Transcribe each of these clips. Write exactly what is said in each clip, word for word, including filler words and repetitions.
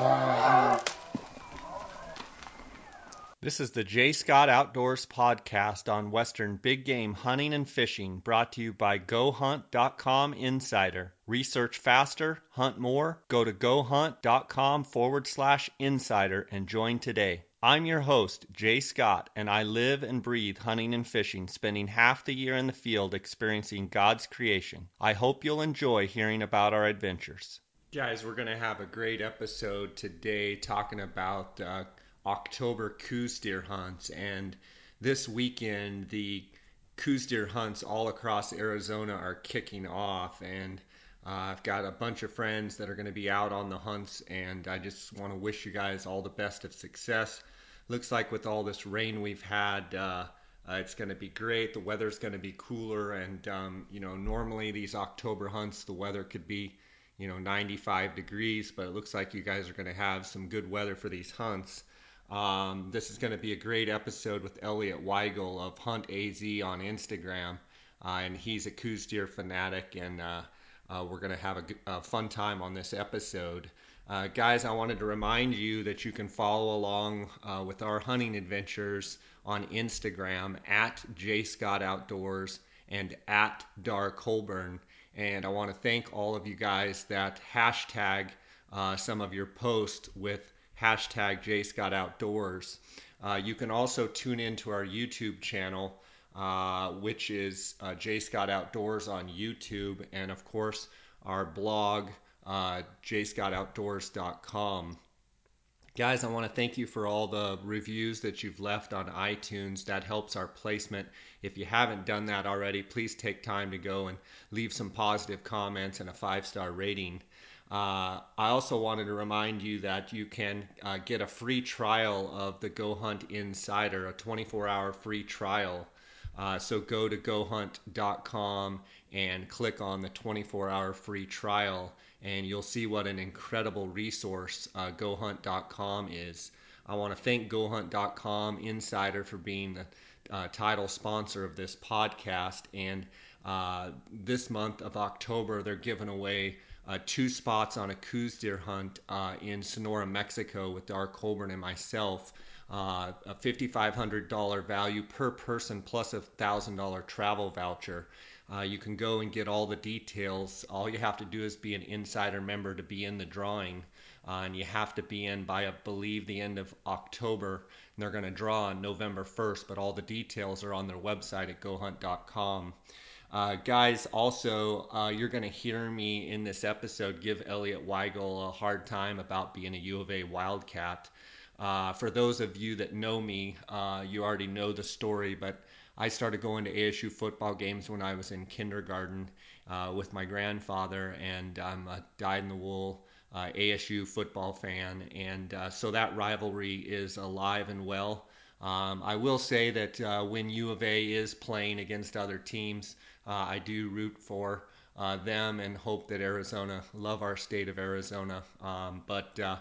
Uh, this is the Jay Scott Outdoors podcast on Western big game hunting and fishing, brought to you by Go Hunt dot com Insider. Research faster, hunt more. Go to GoHunt.com forward slash insider and join today. I'm your host, Jay Scott, and I live and breathe hunting and fishing, spending half the year in the field experiencing God's creation. I hope you'll enjoy hearing about our adventures. Guys, we're going to have a great episode today talking about uh, October Coues deer hunts. And this weekend, the Coues deer hunts all across Arizona are kicking off. And uh, I've got a bunch of friends that are going to be out on the hunts. And I just want to wish you guys all the best of success. Looks like with all this rain we've had, uh, uh, it's going to be great. The weather's going to be cooler. And, um, you know, normally these October hunts, the weather could be, you know, ninety-five degrees, but it looks like you guys are going to have some good weather for these hunts. Um, this is going to be a great episode with Elliot Weigel of Hunt A Z on Instagram, uh, and he's a Coues deer fanatic, and uh, uh, we're going to have a, a fun time on this episode. Uh, guys, I wanted to remind you that you can follow along uh, with our hunting adventures on Instagram at Jay Scott Outdoors and at Dar Colburn. And I want to thank all of you guys that hashtag uh, some of your posts with hashtag Jay Scott Outdoors. Uh, you can also tune in to our YouTube channel, uh, which is uh, Jay Scott Outdoors on YouTube. And, of course, our blog, uh, jay scott outdoors dot com. Guys, I want to thank you for all the reviews that you've left on iTunes. That helps our placement. If you haven't done that already, please take time to go and leave some positive comments and a five-star rating. Uh, I also wanted to remind you that you can uh, get a free trial of the Go Hunt Insider, a twenty-four hour free trial. Uh, so go to Go Hunt dot com and click on the twenty-four hour free trial, and you'll see what an incredible resource uh, Go Hunt dot com is. I want to thank Go Hunt dot com Insider for being the uh, title sponsor of this podcast. And uh, this month of October, they're giving away uh, two spots on a Coues deer hunt uh, in Sonora, Mexico with Dar Colburn and myself. Uh, a fifty-five hundred dollars value per person plus a one thousand dollars travel voucher. Uh, you can go and get all the details. All you have to do is be an insider member to be in the drawing. Uh, and you have to be in by, I believe, the end of October. And they're going to draw on November first, but all the details are on their website at Go Hunt dot com. Uh, guys, also, uh, you're going to hear me in this episode give Elliot Weigel a hard time about being a U of A Wildcat. Uh, for those of you that know me, uh, you already know the story, but I started going to A S U football games when I was in kindergarten uh, with my grandfather, and I'm a dyed-in-the-wool uh, A S U football fan, and uh, so that rivalry is alive and well. Um, I will say that uh, when U of A is playing against other teams, uh, I do root for uh, them and hope that Arizona, love our state of Arizona, um, but uh,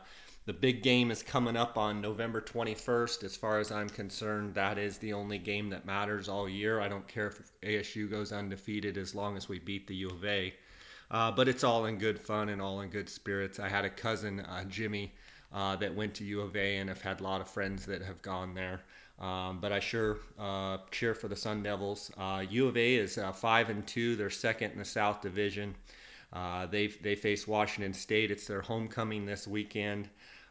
the big game is coming up on November twenty-first. As far as I'm concerned, that is the only game that matters all year. I don't care if A S U goes undefeated as long as we beat the U of A. Uh, but it's all in good fun and all in good spirits. I had a cousin, uh, Jimmy, uh, that went to U of A, and I've had a lot of friends that have gone there. Um, but I sure uh, cheer for the Sun Devils. Uh, U of A is uh, five and two. They're second in the South Division. Uh, they they face Washington State. It's their homecoming this weekend.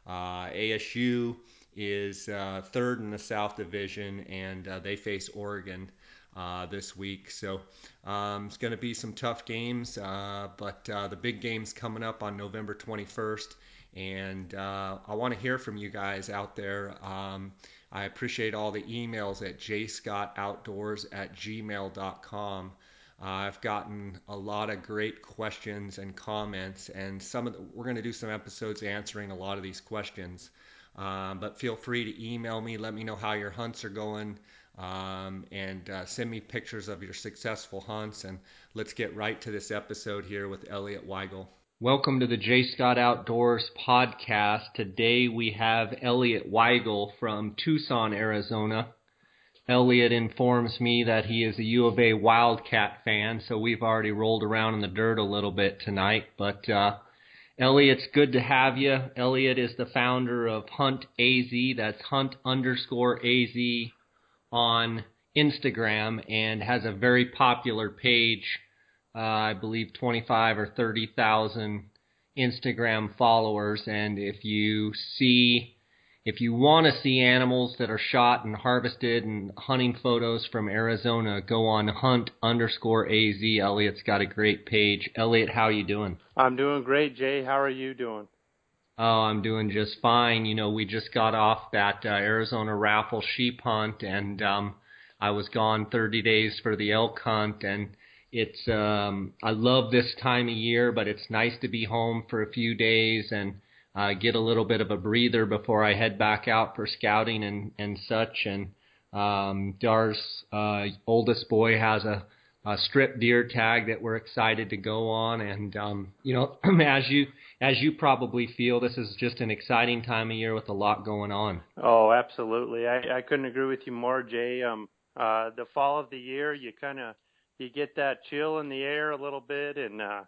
Uh, A S U is uh, third in the South Division, and uh, they face Oregon uh, this week. So um, it's going to be some tough games, uh, but uh, the big game's coming up on November twenty-first, and uh, I want to hear from you guys out there. Um, I appreciate all the emails at jay scott outdoors at gmail dot com. Uh, I've gotten a lot of great questions and comments, and some of the, we're going to do some episodes answering a lot of these questions. Um, but feel free to email me. Let me know how your hunts are going, um, and uh, send me pictures of your successful hunts. And let's get right to this episode here with Elliot Weigel. Welcome to the Jay Scott Outdoors podcast. Today we have Elliot Weigel from Tucson, Arizona. Elliot informs me that he is a U of A Wildcat fan, so we've already rolled around in the dirt a little bit tonight. But uh, Elliot's good to have you. Elliot is the founder of Hunt A Z. That's Hunt underscore A Z on Instagram, and has a very popular page. Uh, I believe twenty-five or thirty thousand Instagram followers. And if you see, if you want to see animals that are shot and harvested and hunting photos from Arizona, go on Hunt underscore A Z. Elliot's got a great page. Elliot, how are you doing? I'm doing great, Jay. How are you doing? Oh, I'm doing just fine. You know, we just got off that uh, Arizona raffle sheep hunt, and um, I was gone thirty days for the elk hunt, and it's um, I love this time of year, but it's nice to be home for a few days and uh, get a little bit of a breather before I head back out for scouting and, and such. And um, Dar's uh, oldest boy has a, a strip deer tag that we're excited to go on. And, um, you know, as you as you probably feel, this is just an exciting time of year with a lot going on. Oh, absolutely. I, I couldn't agree with you more, Jay. Um, uh, the fall of the year, you kind of you get that chill in the air a little bit, and uh,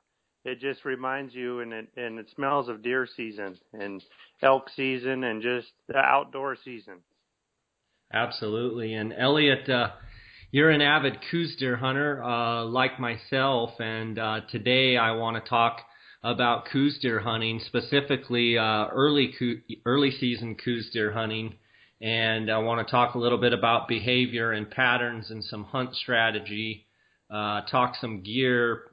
it just reminds you, and it, and it smells of deer season and elk season and just the outdoor season. Absolutely. And Elliot, uh, you're an avid Coues deer hunter uh, like myself, and uh, today I want to talk about Coues deer hunting, specifically uh, early Coues, early season Coues deer hunting, and I want to talk a little bit about behavior and patterns and some hunt strategy, uh, talk some gear,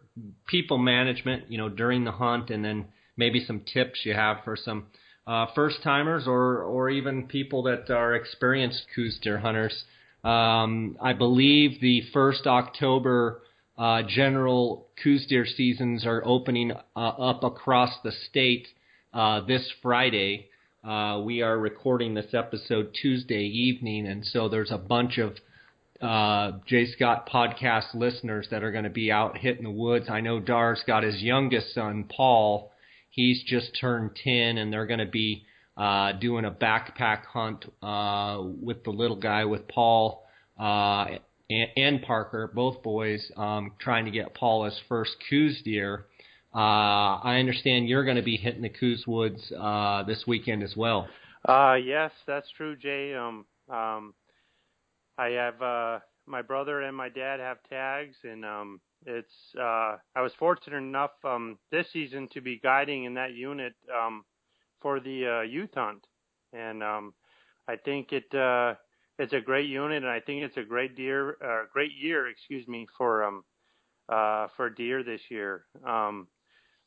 people management, you know, during the hunt, and then maybe some tips you have for some uh, first-timers or or even people that are experienced Coues deer hunters. Um, I believe the first October uh, general Coues deer seasons are opening uh, up across the state uh, this Friday. Uh, we are recording this episode Tuesday evening, and so there's a bunch of uh, Jay Scott podcast listeners that are going to be out hitting the woods. I know Dar's got his youngest son, Paul. He's just turned ten, and they're going to be Uh, doing a backpack hunt uh, with the little guy, with Paul uh, and, and Parker, both boys, um, trying to get Paul his first Coues deer. Uh, I understand you're going to be hitting the Coues woods uh, this weekend as well. Uh, yes, that's true, Jay. Um, um, I have uh, my brother and my dad have tags, and um, it's uh, I was fortunate enough um, this season to be guiding in that unit Um, for the uh, youth hunt, and um, I think it uh, it's a great unit, and I think it's a great deer, uh, great year, excuse me, for um, uh, for deer this year. Um,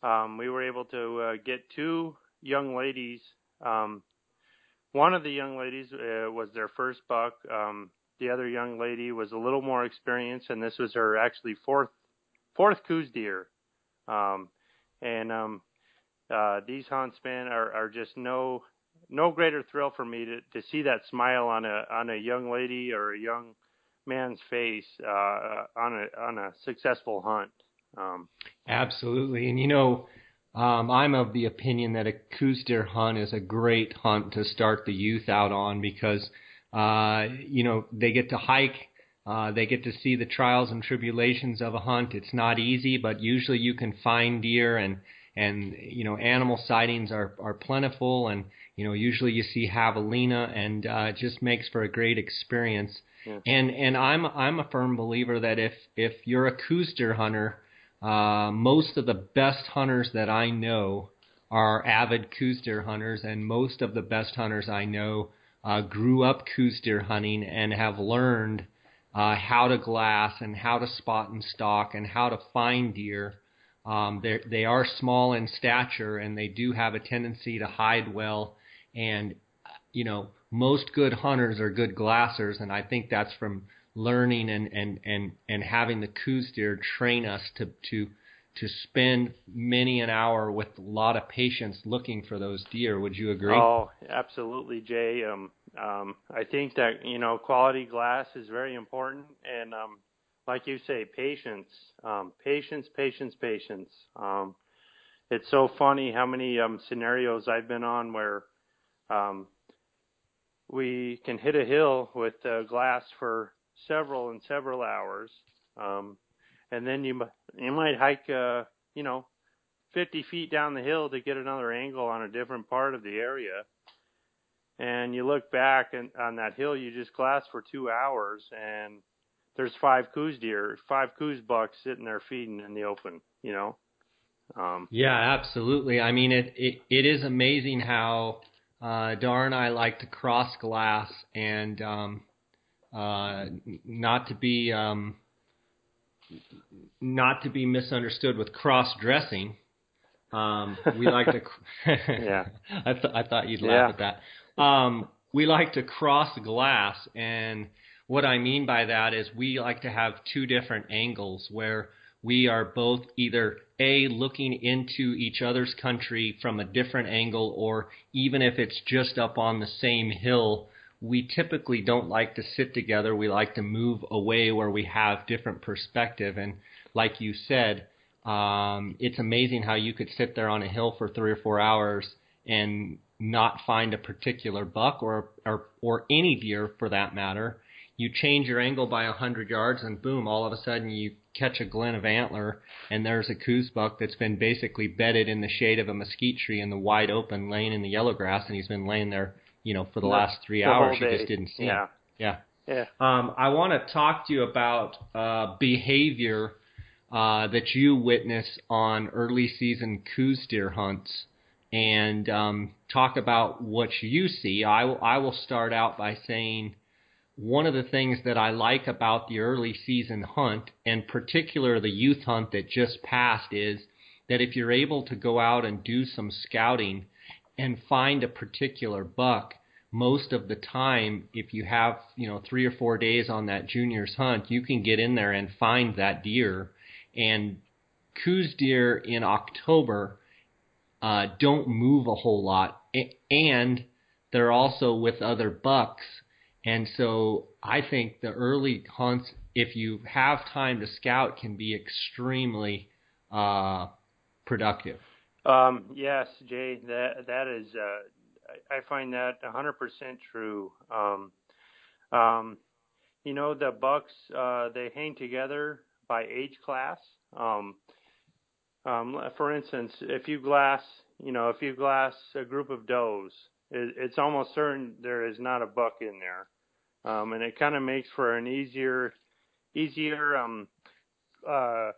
um, we were able to uh, get two young ladies. Um, one of the young ladies uh, was their first buck. Um, the other young lady was a little more experienced, and this was her actually fourth fourth Coues deer, um, and. Um, Uh, these hunts, man, are, are just no no greater thrill for me to, to see that smile on a on a young lady or a young man's face uh, on a on a successful hunt. Um, Absolutely, and you know, um, I'm of the opinion that a Coues deer hunt is a great hunt to start the youth out on, because uh, you know, they get to hike, uh, they get to see the trials and tribulations of a hunt. It's not easy, but usually you can find deer, and And, you know, animal sightings are, are plentiful, and, you know, usually you see javelina, and uh, it just makes for a great experience. Yeah. And and I'm I'm a firm believer that if, if you're a Coues deer hunter, uh, most of the best hunters that I know are avid Coues deer hunters, and most of the best hunters I know uh, grew up Coues deer hunting and have learned uh, how to glass and how to spot and stalk and how to find deer. Um, they are small in stature, and they do have a tendency to hide well. And, you know, most good hunters are good glassers, and I think that's from learning and, and, and, and having the Coues deer train us to, to to spend many an hour with a lot of patience looking for those deer. Would you agree? Oh, absolutely, Jay. Um, um, I think that, you know, quality glass is very important, and um like you say, patience, um, patience, patience, patience. Um, it's so funny how many um, scenarios I've been on where um, we can hit a hill with uh, glass for several and several hours, um, and then you you might hike, uh, you know, fifty feet down the hill to get another angle on a different part of the area. And you look back and on that hill you just glassed for two hours and there's five Coues deer, five Coues bucks sitting there feeding in the open, you know? Um, yeah, absolutely. I mean, it, it, it is amazing how, uh, Dar and I like to cross glass and, um, uh, not to be, um, not to be misunderstood with cross dressing. Um, we like to, yeah. I th- I thought you'd laugh yeah. at that. Um, we like to cross glass, and what I mean by that is we like to have two different angles where we are both either A, looking into each other's country from a different angle, or even if it's just up on the same hill, we typically don't like to sit together. We like to move away where we have different perspective. And like you said, um, it's amazing how you could sit there on a hill for three or four hours and not find a particular buck or, or, or any deer for that matter. You change your angle by one hundred yards, and boom, all of a sudden you catch a glint of antler, and there's a Coues buck that's been basically bedded in the shade of a mesquite tree in the wide open, laying in the yellow grass, and he's been laying there, you know, for the last three the hours. You just didn't see yeah. him. Yeah. Yeah. Um, I want to talk to you about uh, behavior uh, that you witness on early season Coues deer hunts, and um, talk about what you see. I, w- I will start out by saying, one of the things that I like about the early season hunt, and particular the youth hunt that just passed, is that if you're able to go out and do some scouting and find a particular buck, most of the time, if you have, you know, three or four days on that junior's hunt, you can get in there and find that deer. And Coues deer in October uh, don't move a whole lot, and they're also with other bucks. And so I think the early hunts, if you have time to scout, can be extremely uh, productive. Um, yes, Jay, that that is, uh, I find that one hundred percent true. Um, um, you know, the bucks, uh, they hang together by age class. Um, um, for instance, if you glass, you know, if you glass a group of does, it's almost certain there is not a buck in there. Um, and it kind of makes for an easier, easier, um, uh,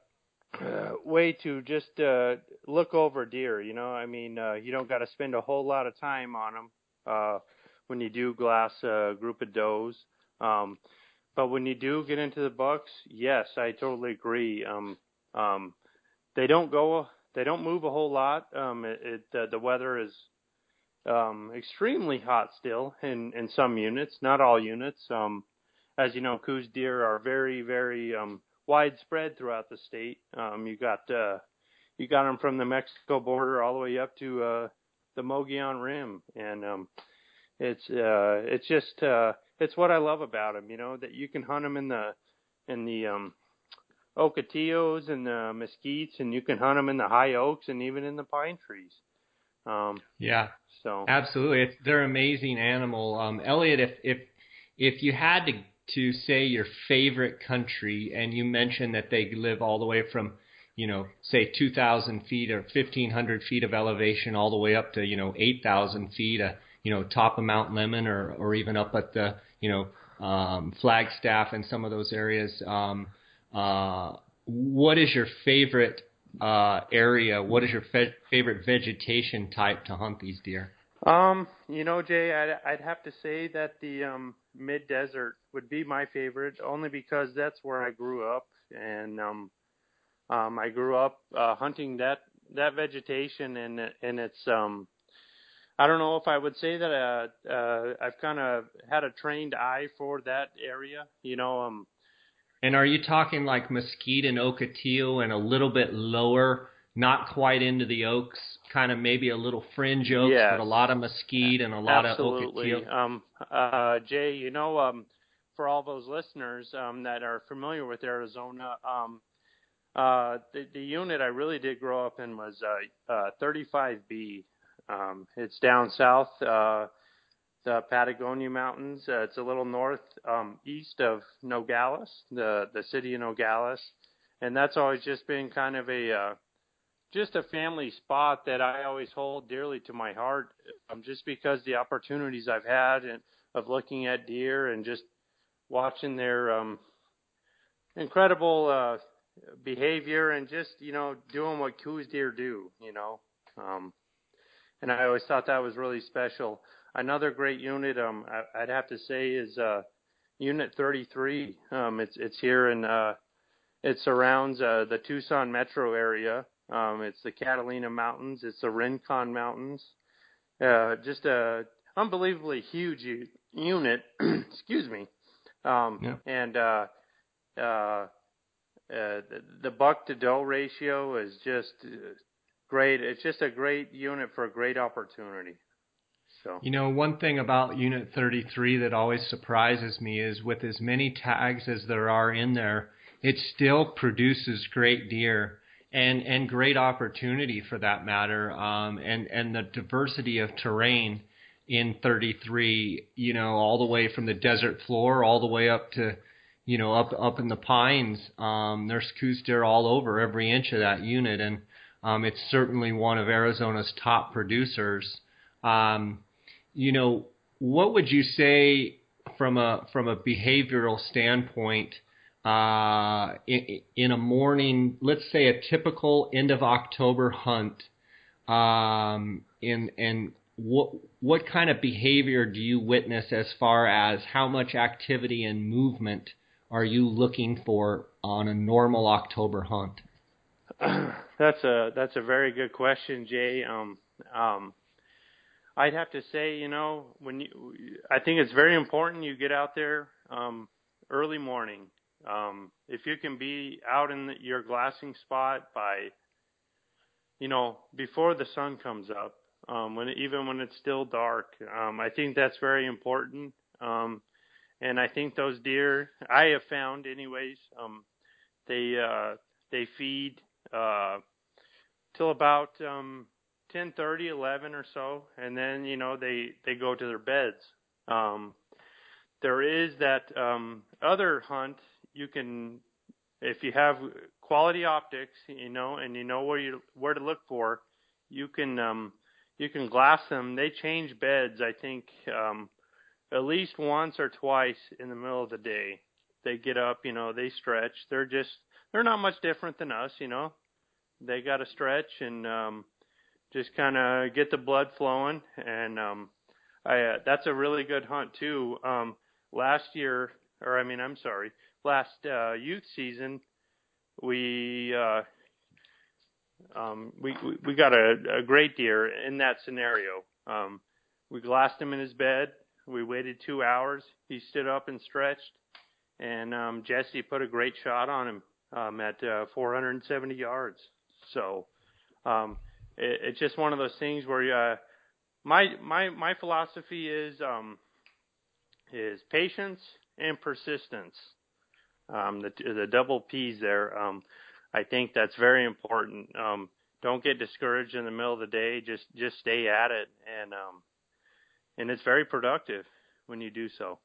uh, way to just, uh, look over deer. You know, I mean, uh, you don't got to spend a whole lot of time on them, uh, when you do glass a group of does. Um, but when you do get into the bucks, yes, I totally agree. Um, um, they don't go, they don't move a whole lot. Um, it, it uh, the weather is, Um, extremely hot still in, in some units, not all units. Um, as you know, Coues deer are very, very um, widespread throughout the state. Um, you got uh, you got them from the Mexico border all the way up to uh, the Mogollon Rim, and um, it's uh, it's just uh, it's what I love about them. You know that you can hunt them in the in the um, ocotillos and the mesquites, and you can hunt them in the high oaks and even in the pine trees. Um, yeah. So absolutely, it's, they're amazing animal. Um, Elliot, if if if you had to to say your favorite country, and you mentioned that they live all the way from, you know, say two thousand feet or fifteen hundred feet of elevation, all the way up to, you know, eight thousand feet, uh, you know, top of Mount Lemmon, or or even up at the, you know, um, Flagstaff and some of those areas. Um, uh, what is your favorite uh area what is your fe- favorite vegetation type to hunt these deer? Um you know, Jay, I'd, I'd have to say that the um mid-desert would be my favorite, only because that's where I grew up, and um um I grew up uh hunting that that vegetation, and and it's um I don't know if I would say that uh uh I've kind of had a trained eye for that area, you know. um And are you talking like mesquite and ocotillo and a little bit lower, not quite into the oaks, kind of maybe a little fringe oaks, yes, but a lot of mesquite and a lot absolutely. Of ocotillo? Absolutely. Um, uh, Jay, you know, um, for all those listeners um, that are familiar with Arizona, um, uh, the, the unit I really did grow up in was uh, uh, thirty-five B. Um, it's down south, uh, the Patagonia Mountains. Uh, it's a little north, um, east of Nogales, the, the city of Nogales. And that's always just been kind of a, uh, just a family spot that I always hold dearly to my heart, um, just because the opportunities I've had and of looking at deer and just watching their um, incredible uh, behavior and just, you know, doing what Coues deer do, you know. Um, and I always thought that was really special. Another great unit um, I'd have to say is uh, Unit thirty-three. Um, it's it's here in uh, it surrounds uh, the Tucson metro area. Um, it's the Catalina Mountains. It's the Rincon Mountains. Uh, just a unbelievably huge u- unit. Excuse me. Um, yeah. And uh, uh, uh, the, the buck to doe ratio is just great. It's just a great unit for a great opportunity. So. You know, one thing about Unit thirty-three that always surprises me is with as many tags as there are in there, it still produces great deer and, and great opportunity for that matter. Um, and, and the diversity of terrain in thirty-three, you know, all the way from the desert floor, all the way up to, you know, up, up in the pines, um, there's Coues deer all over every inch of that unit. And, um, it's certainly one of Arizona's top producers. Um, you know, what would you say from a from a behavioral standpoint uh, in, in a morning, let's say a typical end of October hunt, um, and and what what kind of behavior do you witness as far as how much activity and movement are you looking for on a normal October hunt? That's a that's a very good question, Jay. Um, um, I'd have to say, you know, when you, I think it's very important you get out there um, early morning. Um, if you can be out in the, your glassing spot by, you know, before the sun comes up, um, when even when it's still dark, um, I think that's very important. Um, and I think those deer, I have found, anyways, um, they uh, they feed uh, till about. Um, ten thirty, eleven or so, and then, you know, they, they go to their beds. Um, there is that um, other hunt you can, if you have quality optics, you know, and you know where you where to look for, you can um, you can glass them. They change beds, I think, um, at least once or twice in the middle of the day. They get up, you know, they stretch. They're just they're not much different than us, you know. They got to stretch and um, just kind of get the blood flowing, and um, I, uh, that's a really good hunt too. Um, last year, or I mean, I'm sorry, last uh, youth season, we uh, um, we we got a, a great deer in that scenario. Um, we glassed him in his bed. We waited two hours. He stood up and stretched, and um, Jesse put a great shot on him um, at uh, four hundred seventy yards. So. Um, It's just one of those things where uh, my my my philosophy is um, is patience and persistence, um, the the double P's there. Um, I think that's very important. Um, don't get discouraged in the middle of the day. Just just stay at it, and um, and it's very productive when you do so.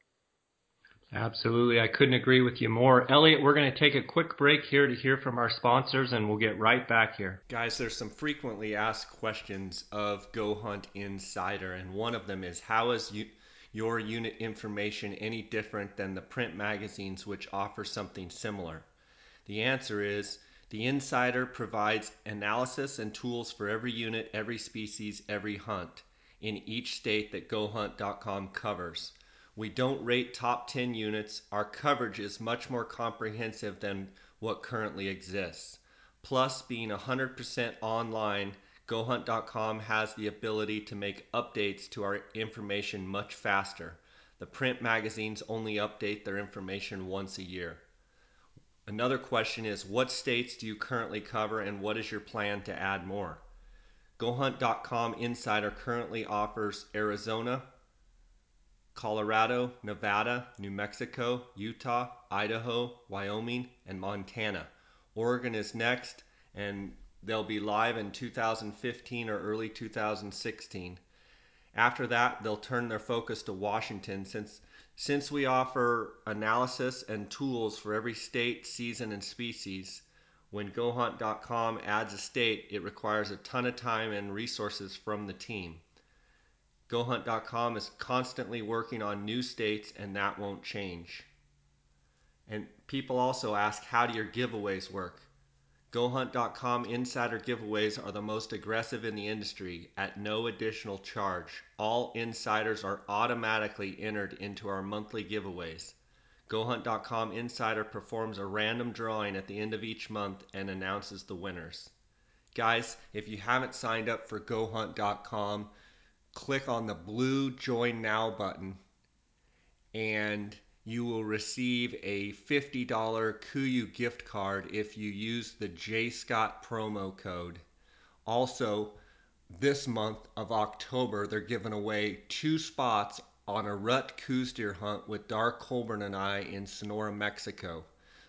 Absolutely, I couldn't agree with you more. Elliot, we're going to take a quick break here to hear from our sponsors, and we'll get right back here. Guys, there's some frequently asked questions of Go Hunt Insider, and one of them is, how is you, your unit information any different than the print magazines which offer something similar? The answer is, the Insider provides analysis and tools for every unit, every species, every hunt in each state that Go Hunt dot com covers. We don't rate top ten units. Our coverage is much more comprehensive than what currently exists. Plus, being one hundred percent online, Go Hunt dot com has the ability to make updates to our information much faster. The print magazines only update their information once a year. Another question is, what states do you currently cover and what is your plan to add more? Go Hunt dot com Insider currently offers Arizona, Colorado, Nevada, New Mexico, Utah, Idaho, Wyoming, and Montana. Oregon is next, and they'll be live in two thousand fifteen or early two thousand sixteen. After that, they'll turn their focus to Washington. Since, since we offer analysis and tools for every state, season, and species, when Go Hunt dot com adds a state, it requires a ton of time and resources from the team. Go Hunt dot com is constantly working on new states, and that won't change. And people also ask, how do your giveaways work? Go Hunt dot com insider giveaways are the most aggressive in the industry at no additional charge. All insiders are automatically entered into our monthly giveaways. Go Hunt dot com insider performs a random drawing at the end of each month and announces the winners. Guys, if you haven't signed up for Go Hunt dot com, click on the blue Join Now button and you will receive a fifty dollars Kuiu gift card if you use the Jay Scott promo code. Also, this month of October, they're giving away two spots on a rut coos deer hunt with Dar Colburn and I in Sonora, Mexico.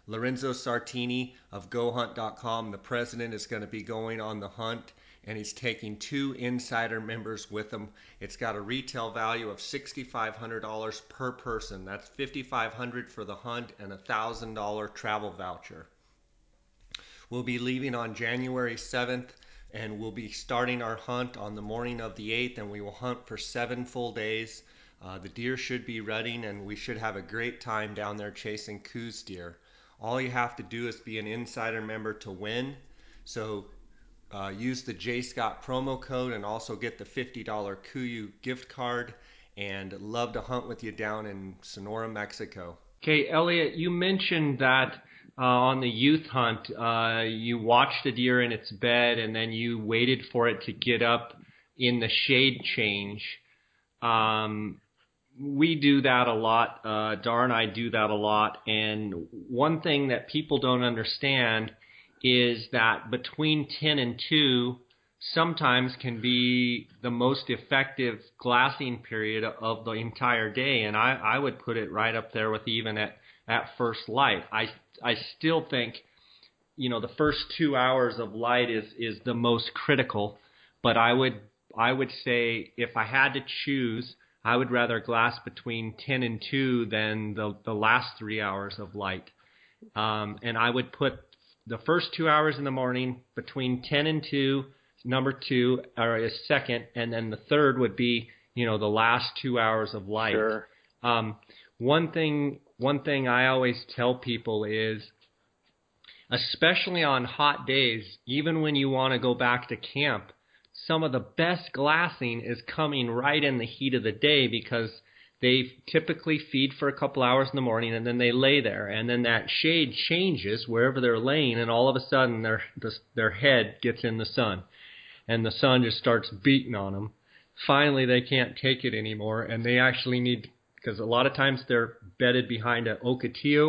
Lorenzo Sartini of Go Hunt dot com, the president, is going to be going on the hunt, and he's taking two insider members with him. It's got a retail value of six thousand five hundred dollars per person. That's five thousand five hundred dollars for the hunt and a one thousand dollars travel voucher. We'll be leaving on January seventh, and we'll be starting our hunt on the morning of the eighth, and we will hunt for seven full days. Uh, the deer should be rutting, and we should have a great time down there chasing Coues deer. All you have to do is be an insider member to win. So Uh, use the Jay Scott promo code and also get the fifty dollars Kuiu gift card, and love to hunt with you down in Sonora, Mexico. Okay, Elliot, you mentioned that uh, on the youth hunt, uh, you watched the deer in its bed and then you waited for it to get up in the shade change. Um, we do that a lot. Uh, Dar and I do that a lot. And one thing that people don't understand is that between ten and two sometimes can be the most effective glassing period of the entire day, and I, I would put it right up there with even at, at first light. I I still think, you know, the first two hours of light is, is the most critical, but I would I would say if I had to choose, I would rather glass between ten and two than the, the last three hours of light. Um, and I would put the first two hours in the morning between ten and two, number two, or a second, and then the third would be, you know, the last two hours of light. Sure. Um, one thing, one thing I always tell people is, especially on hot days, even when you want to go back to camp, some of the best glassing is coming right in the heat of the day, because they typically feed for a couple hours in the morning, and then they lay there, and then that shade changes wherever they're laying, and all of a sudden their their head gets in the sun, and the sun just starts beating on them. Finally, they can't take it anymore, and they actually need, because a lot of times they're bedded behind an ocotillo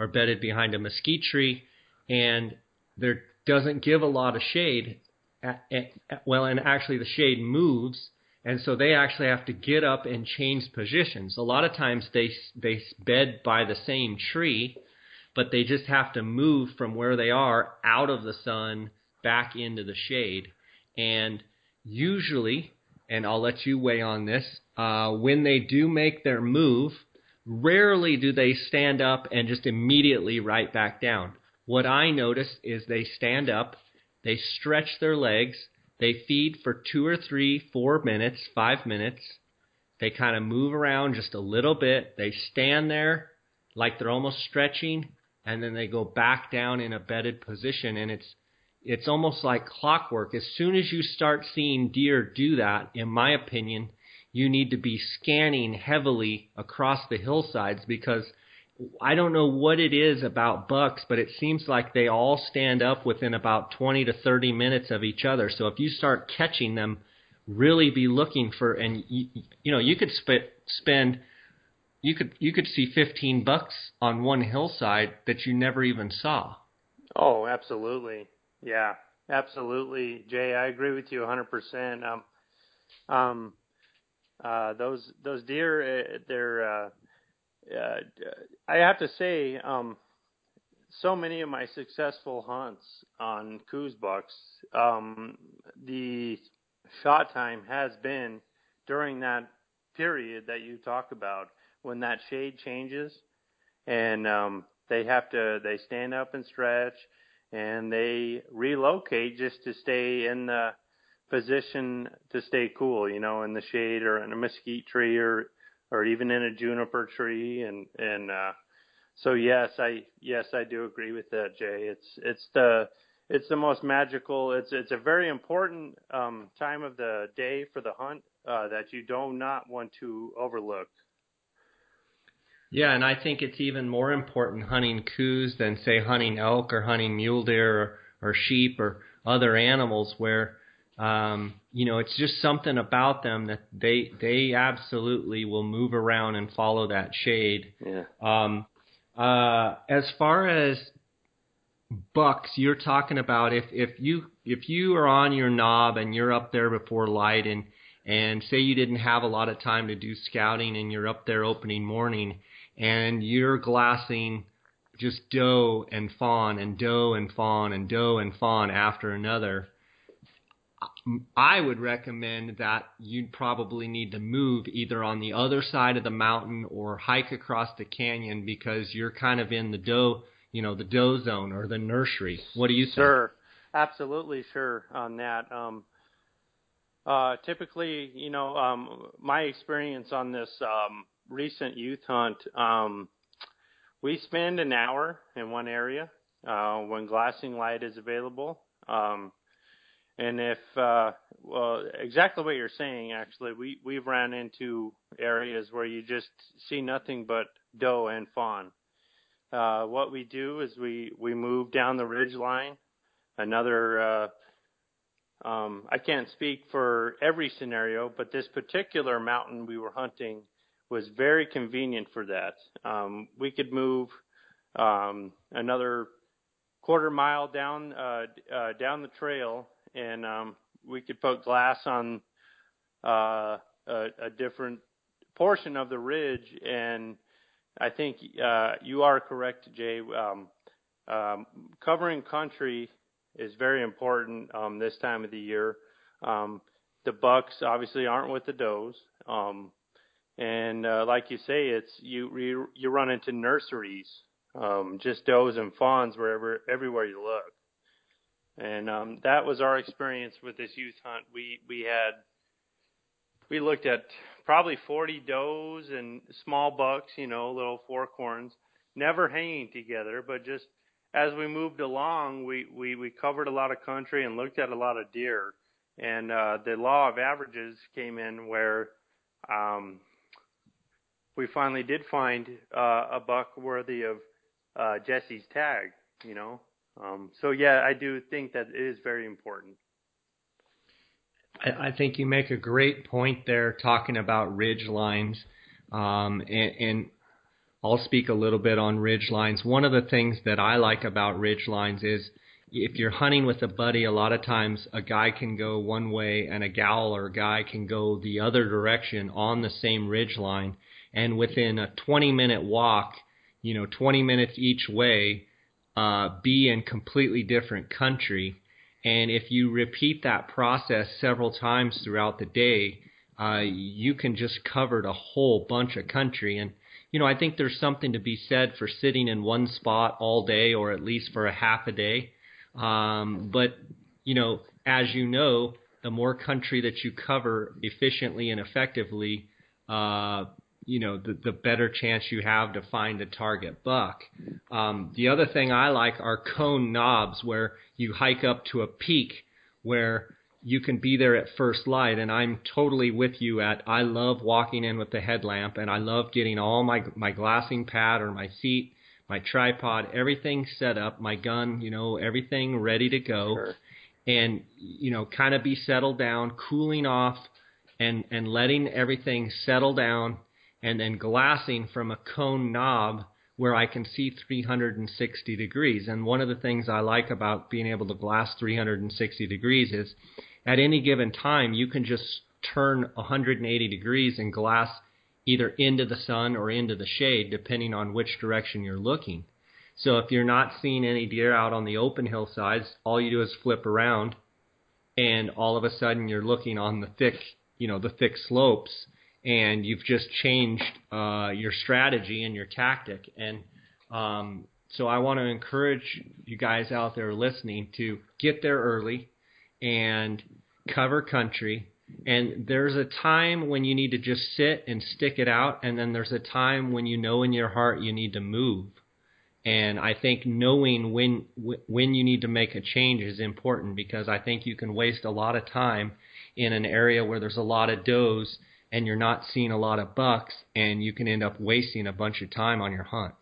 or bedded behind a mesquite tree, and there doesn't give a lot of shade. At, at, at, well, and actually the shade moves. And so they actually have to get up and change positions. A lot of times they they bed by the same tree, but they just have to move from where they are out of the sun back into the shade. And usually, and I'll let you weigh on this, uh, when they do make their move, rarely do they stand up and just immediately right back down. What I notice is they stand up, they stretch their legs, they feed for two or three, four minutes, five minutes. They kind of move around just a little bit. They stand there like they're almost stretching, and then they go back down in a bedded position. And it's it's almost like clockwork. As soon as you start seeing deer do that, in my opinion, you need to be scanning heavily across the hillsides, because I don't know what it is about bucks, but it seems like they all stand up within about twenty to thirty minutes of each other. So if you start catching them, really be looking for, and you, you know, you could sp- spend, you could, you could see fifteen bucks on one hillside that you never even saw. Oh, absolutely. Yeah, absolutely. Jay, I agree with you a hundred percent. Um, um, uh, those, those deer, uh, they're, uh, Uh, I have to say, um, so many of my successful hunts on Coues bucks, um, the shot time has been during that period that you talk about, when that shade changes, and um, they have to, they stand up and stretch, and they relocate just to stay in the position to stay cool, you know, in the shade or in a mesquite tree or or even in a juniper tree. And and uh, so yes, I yes I do agree with that, Jay. It's it's the it's the most magical. It's it's a very important um, time of the day for the hunt uh, that you do not want to overlook. Yeah, and I think it's even more important hunting coos than, say, hunting elk or hunting mule deer or, or sheep or other animals where, um, you know, it's just something about them that they they absolutely will move around and follow that shade. Yeah. Um, uh, as far as bucks, you're talking about if, if you if you are on your knob and you're up there before light and, and say you didn't have a lot of time to do scouting and you're up there opening morning, and you're glassing just doe and fawn and doe and fawn and doe and fawn after another, I would recommend that you'd probably need to move either on the other side of the mountain or hike across the canyon because you're kind of in the doe, you know, the doe zone or the nursery. What do you think? Sure, absolutely sure on that. Um, uh, typically, you know, um, my experience on this um, recent youth hunt, um, we spend an hour in one area uh, when glassing light is available. Um, and if, uh, well, exactly what you're saying, actually, we, we've ran into areas where you just see nothing but doe and fawn. Uh, what we do is we, we move down the ridge line. Another, uh, um, I can't speak for every scenario, but this particular mountain we were hunting was very convenient for that. Um, we could move um, another quarter mile down uh, uh, down the trail, and um, we could put glass on uh, a, a different portion of the ridge. And I think uh, you are correct, Jay. Um, um, covering country is very important um, this time of the year. Um, the bucks obviously aren't with the does, um, and uh, like you say, it's you you, you run into nurseries, um, just does and fawns wherever everywhere you look. And um, that was our experience with this youth hunt. We we had we looked at probably forty does and small bucks, you know, little forkhorns, never hanging together, but just as we moved along, we, we, we covered a lot of country and looked at a lot of deer. And uh, the law of averages came in where um, we finally did find uh, a buck worthy of uh, Jesse's tag, you know. Um, so, yeah, I do think that it is very important. I, I think you make a great point there talking about ridge lines um, and, and – I'll speak a little bit on ridge lines. One of the things that I like about ridge lines is if you're hunting with a buddy, a lot of times a guy can go one way and a gal or a guy can go the other direction on the same ridge line. And within a twenty minute walk, you know, twenty minutes each way, uh, be in completely different country. And if you repeat that process several times throughout the day, uh, you can just cover a whole bunch of country. And you know, I think there's something to be said for sitting in one spot all day or at least for a half a day. Um, but, you know, as you know, the more country that you cover efficiently and effectively, uh, you know, the, the better chance you have to find a target buck. Um, the other thing I like are cone knobs where you hike up to a peak where you can be there at first light, and I'm totally with you at I love walking in with the headlamp, and I love getting all my my glassing pad or my seat, my tripod, everything set up, my gun, you know, everything ready to go. Sure. And, you know, kind of be settled down, cooling off and, and letting everything settle down, and then glassing from a cone knob where I can see three hundred sixty degrees. And one of the things I like about being able to glass three hundred sixty degrees is at any given time, you can just turn one hundred eighty degrees and glass either into the sun or into the shade, depending on which direction you're looking. So if you're not seeing any deer out on the open hillsides, all you do is flip around, and all of a sudden you're looking on the thick, you know, the thick slopes, and you've just changed uh, your strategy and your tactic. And um, So I want to encourage you guys out there listening to get there early and cover country. And there's a time when you need to just sit and stick it out. And then there's a time when you know in your heart you need to move. And I think knowing when when you need to make a change is important, because I think you can waste a lot of time in an area where there's a lot of does and you're not seeing a lot of bucks, and you can end up wasting a bunch of time on your hunt.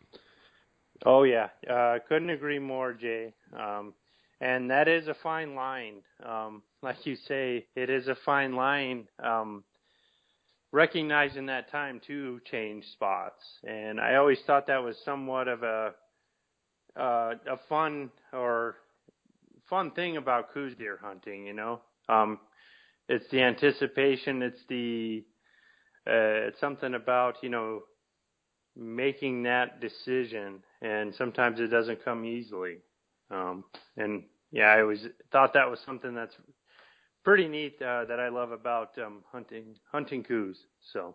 Oh, yeah. I uh, couldn't agree more, Jay. Um, and that is a fine line. Um, like you say, it is a fine line. Um, recognizing that time to change spots. And I always thought that was somewhat of a uh, a fun or fun thing about Coues deer hunting, you know. Um, it's the anticipation. It's the uh, it's something about, you know, making that decision, and sometimes it doesn't come easily. Um, and yeah, I always thought that was something that's pretty neat uh, that I love about um, hunting hunting Coues. So,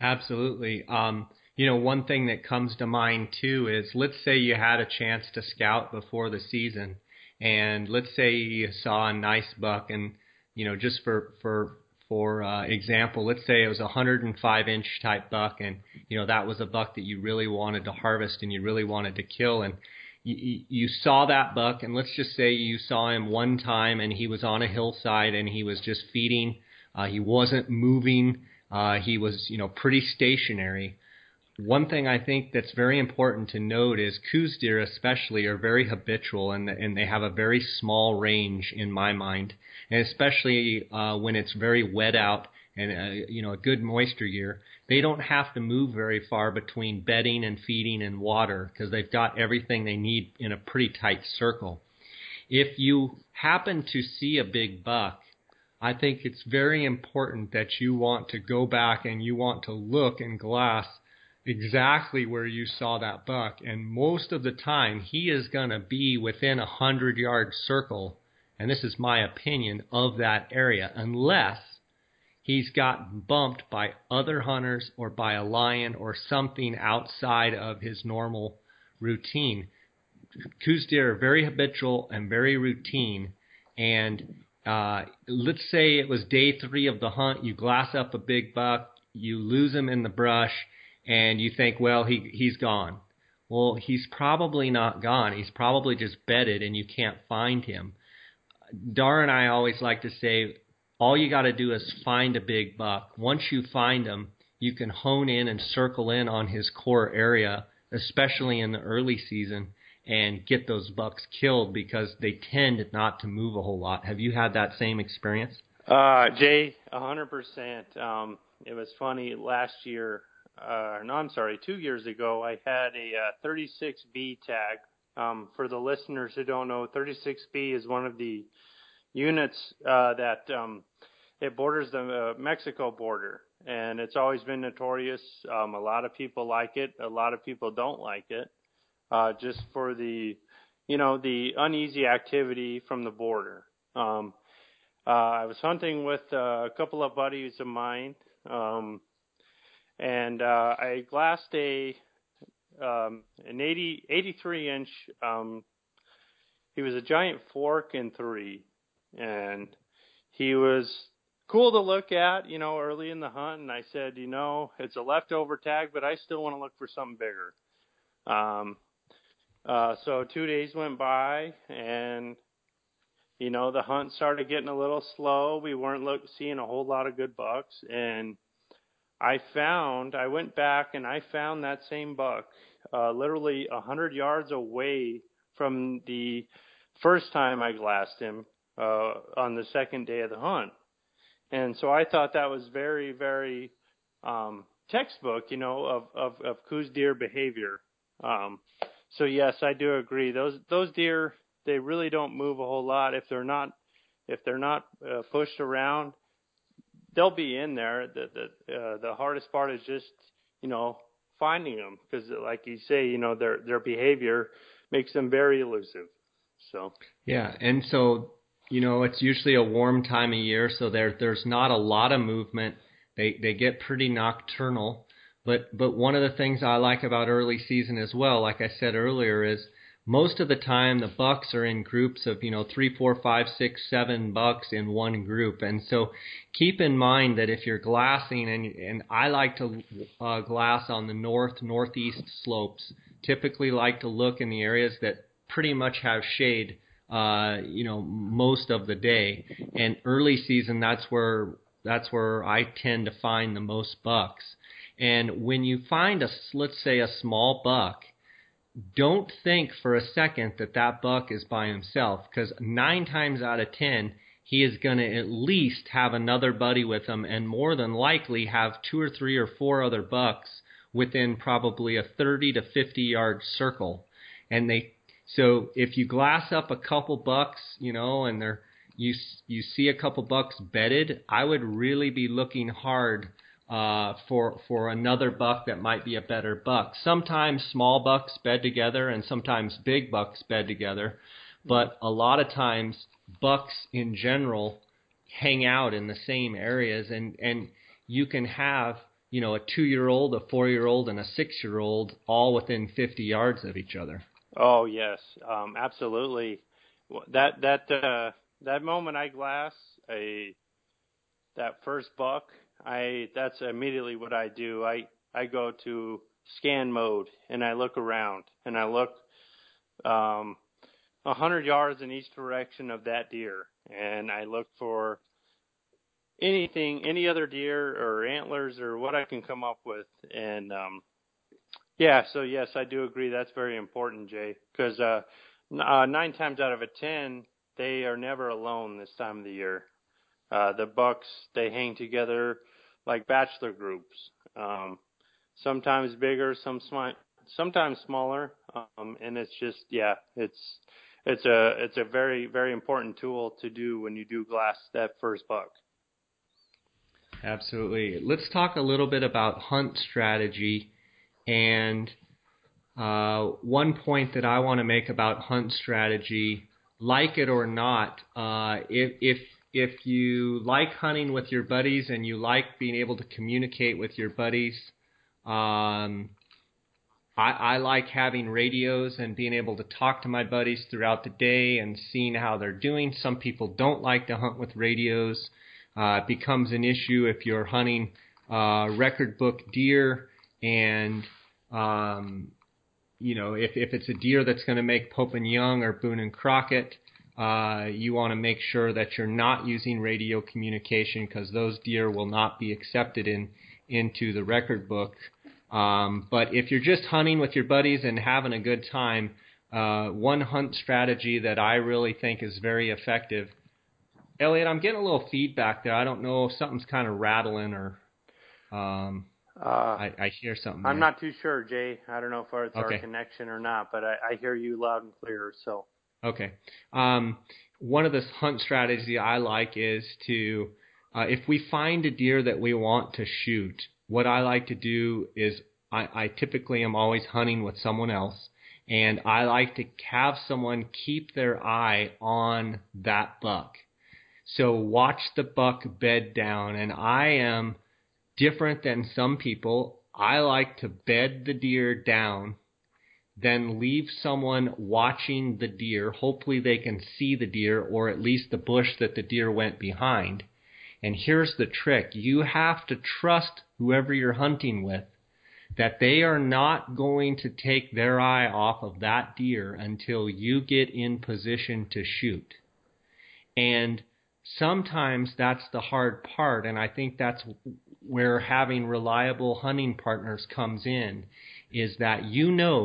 absolutely. Um, you know, one thing that comes to mind too is, let's say you had a chance to scout before the season, and let's say you saw a nice buck, and you know, just for for for uh, example, let's say it was a one oh five inch type buck, and you know that was a buck that you really wanted to harvest and you really wanted to kill, and You, you saw that buck, and let's just say you saw him one time, and he was on a hillside, and he was just feeding. Uh, he wasn't moving. Uh, he was, you know, pretty stationary. One thing I think that's very important to note is Coues deer especially are very habitual, and and they have a very small range in my mind, and especially uh, when it's very wet out and, uh, you know, a good moisture year, they don't have to move very far between bedding and feeding and water, because they've got everything they need in a pretty tight circle. If you happen to see a big buck, I think it's very important that you want to go back and you want to look in glass exactly where you saw that buck. And most of the time, he is going to be within a hundred-yard circle, and this is my opinion, of that area, unless he's got bumped by other hunters or by a lion or something outside of his normal routine. Coues deer are very habitual and very routine. And uh, let's say it was day three of the hunt. You glass up a big buck, you lose him in the brush, and you think, well, he, he's gone. Well, he's probably not gone. He's probably just bedded and you can't find him. Dar and I always like to say, all you got to do is find a big buck. Once you find him, you can hone in and circle in on his core area, especially in the early season, and get those bucks killed, because they tend not to move a whole lot. Have you had that same experience? Uh, Jay, one hundred percent. Um, it was funny last year. Uh, no, I'm sorry. Two years ago, I had a uh, thirty-six B tag. Um, for the listeners who don't know, thirty-six B is one of the units uh, that um, it borders the uh, Mexico border, and it's always been notorious. Um, a lot of people like it. A lot of people don't like it, uh, just for the, you know, the uneasy activity from the border. Um, uh, I was hunting with uh, a couple of buddies of mine, um, and uh, I glassed a um, an eighty, eighty-three inch. Um, he was a giant fork and three. And he was cool to look at, you know, early in the hunt. And I said, you know, it's a leftover tag, but I still want to look for something bigger. Um, uh, so two days went by, and, you know, the hunt started getting a little slow. We weren't look, seeing a whole lot of good bucks. And I found, I went back and I found that same buck uh, literally one hundred yards away from the first time I glassed him. Uh, on the second day of the hunt. And so I thought that was very, very um, textbook, you know, of, of, of Coues deer behavior. Um, so, yes, I do agree. Those those deer, they really don't move a whole lot. If they're not if they're not uh, pushed around, they'll be in there. The, the, uh, the hardest part is just, you know, finding them, because, like you say, you know, their, their behavior makes them very elusive. So yeah, and so... You know, it's usually a warm time of year, so there there's not a lot of movement. They they get pretty nocturnal, But but one of the things I like about early season as well, like I said earlier, is most of the time the bucks are in groups of, you know, three, four, five, six, seven bucks in one group. And so keep in mind that if you're glassing, and and I like to uh, glass on the north, northeast slopes, typically like to look in the areas that pretty much have shade, uh, you know, most of the day. And early season, that's where that's where I tend to find the most bucks. And when you find, a, let's say, a small buck, don't think for a second that that buck is by himself, because nine times out of ten, he is going to at least have another buddy with him, and more than likely have two or three or four other bucks within probably a thirty to fifty yard circle. And they, so if you glass up a couple bucks, you know, and they're, you, you see a couple bucks bedded, I would really be looking hard Uh, for for another buck that might be a better buck. Sometimes small bucks bed together, and sometimes big bucks bed together, but a lot of times bucks in general hang out in the same areas, and and you can have, you know, a two-year-old, a four-year-old, and a six-year-old all within fifty yards of each other. Oh yes, um, absolutely. That that uh, that moment I glass a that first buck, I that's immediately what I do. I, I go to scan mode, and I look around, and I look um, one hundred yards in each direction of that deer, and I look for anything, any other deer or antlers or what I can come up with. And, um, yeah, so, yes, I do agree. That's very important, Jay, because uh, uh, nine times out of a ten, they are never alone this time of the year. Uh, the bucks, they hang together like bachelor groups, um, sometimes bigger, some smi- sometimes smaller. Um, and it's just, yeah, it's it's a it's a very, very important tool to do when you do glass that first buck. Absolutely. Let's talk a little bit about hunt strategy. And uh, one point that I want to make about hunt strategy, like it or not, uh, if, if If you like hunting with your buddies and you like being able to communicate with your buddies, um, I, I like having radios and being able to talk to my buddies throughout the day and seeing how they're doing. Some people don't like to hunt with radios. Uh, it becomes an issue if you're hunting uh, record book deer, and um, you know, if, if it's a deer that's going to make Pope and Young or Boone and Crockett, Uh, you want to make sure that you're not using radio communication, because those deer will not be accepted in into the record book. Um, but if you're just hunting with your buddies and having a good time, uh, one hunt strategy that I really think is very effective. Elliot, I'm getting a little feedback there. I don't know if something's kind of rattling, or um, uh, I, I hear something. I'm there. Not too sure, Jay. I don't know if it's okay. Our connection or not, but I, I hear you loud and clear, so. Okay. Um, one of the hunt strategies I like is to, uh, if we find a deer that we want to shoot, what I like to do is I, I typically am always hunting with someone else, and I like to have someone keep their eye on that buck. So watch the buck bed down, and I am different than some people. I like to bed the deer down, then leave someone watching the deer. Hopefully they can see the deer, or at least the bush that the deer went behind. And here's the trick. You have to trust whoever you're hunting with that they are not going to take their eye off of that deer until you get in position to shoot. And sometimes that's the hard part, and I think that's where having reliable hunting partners comes in, is that you know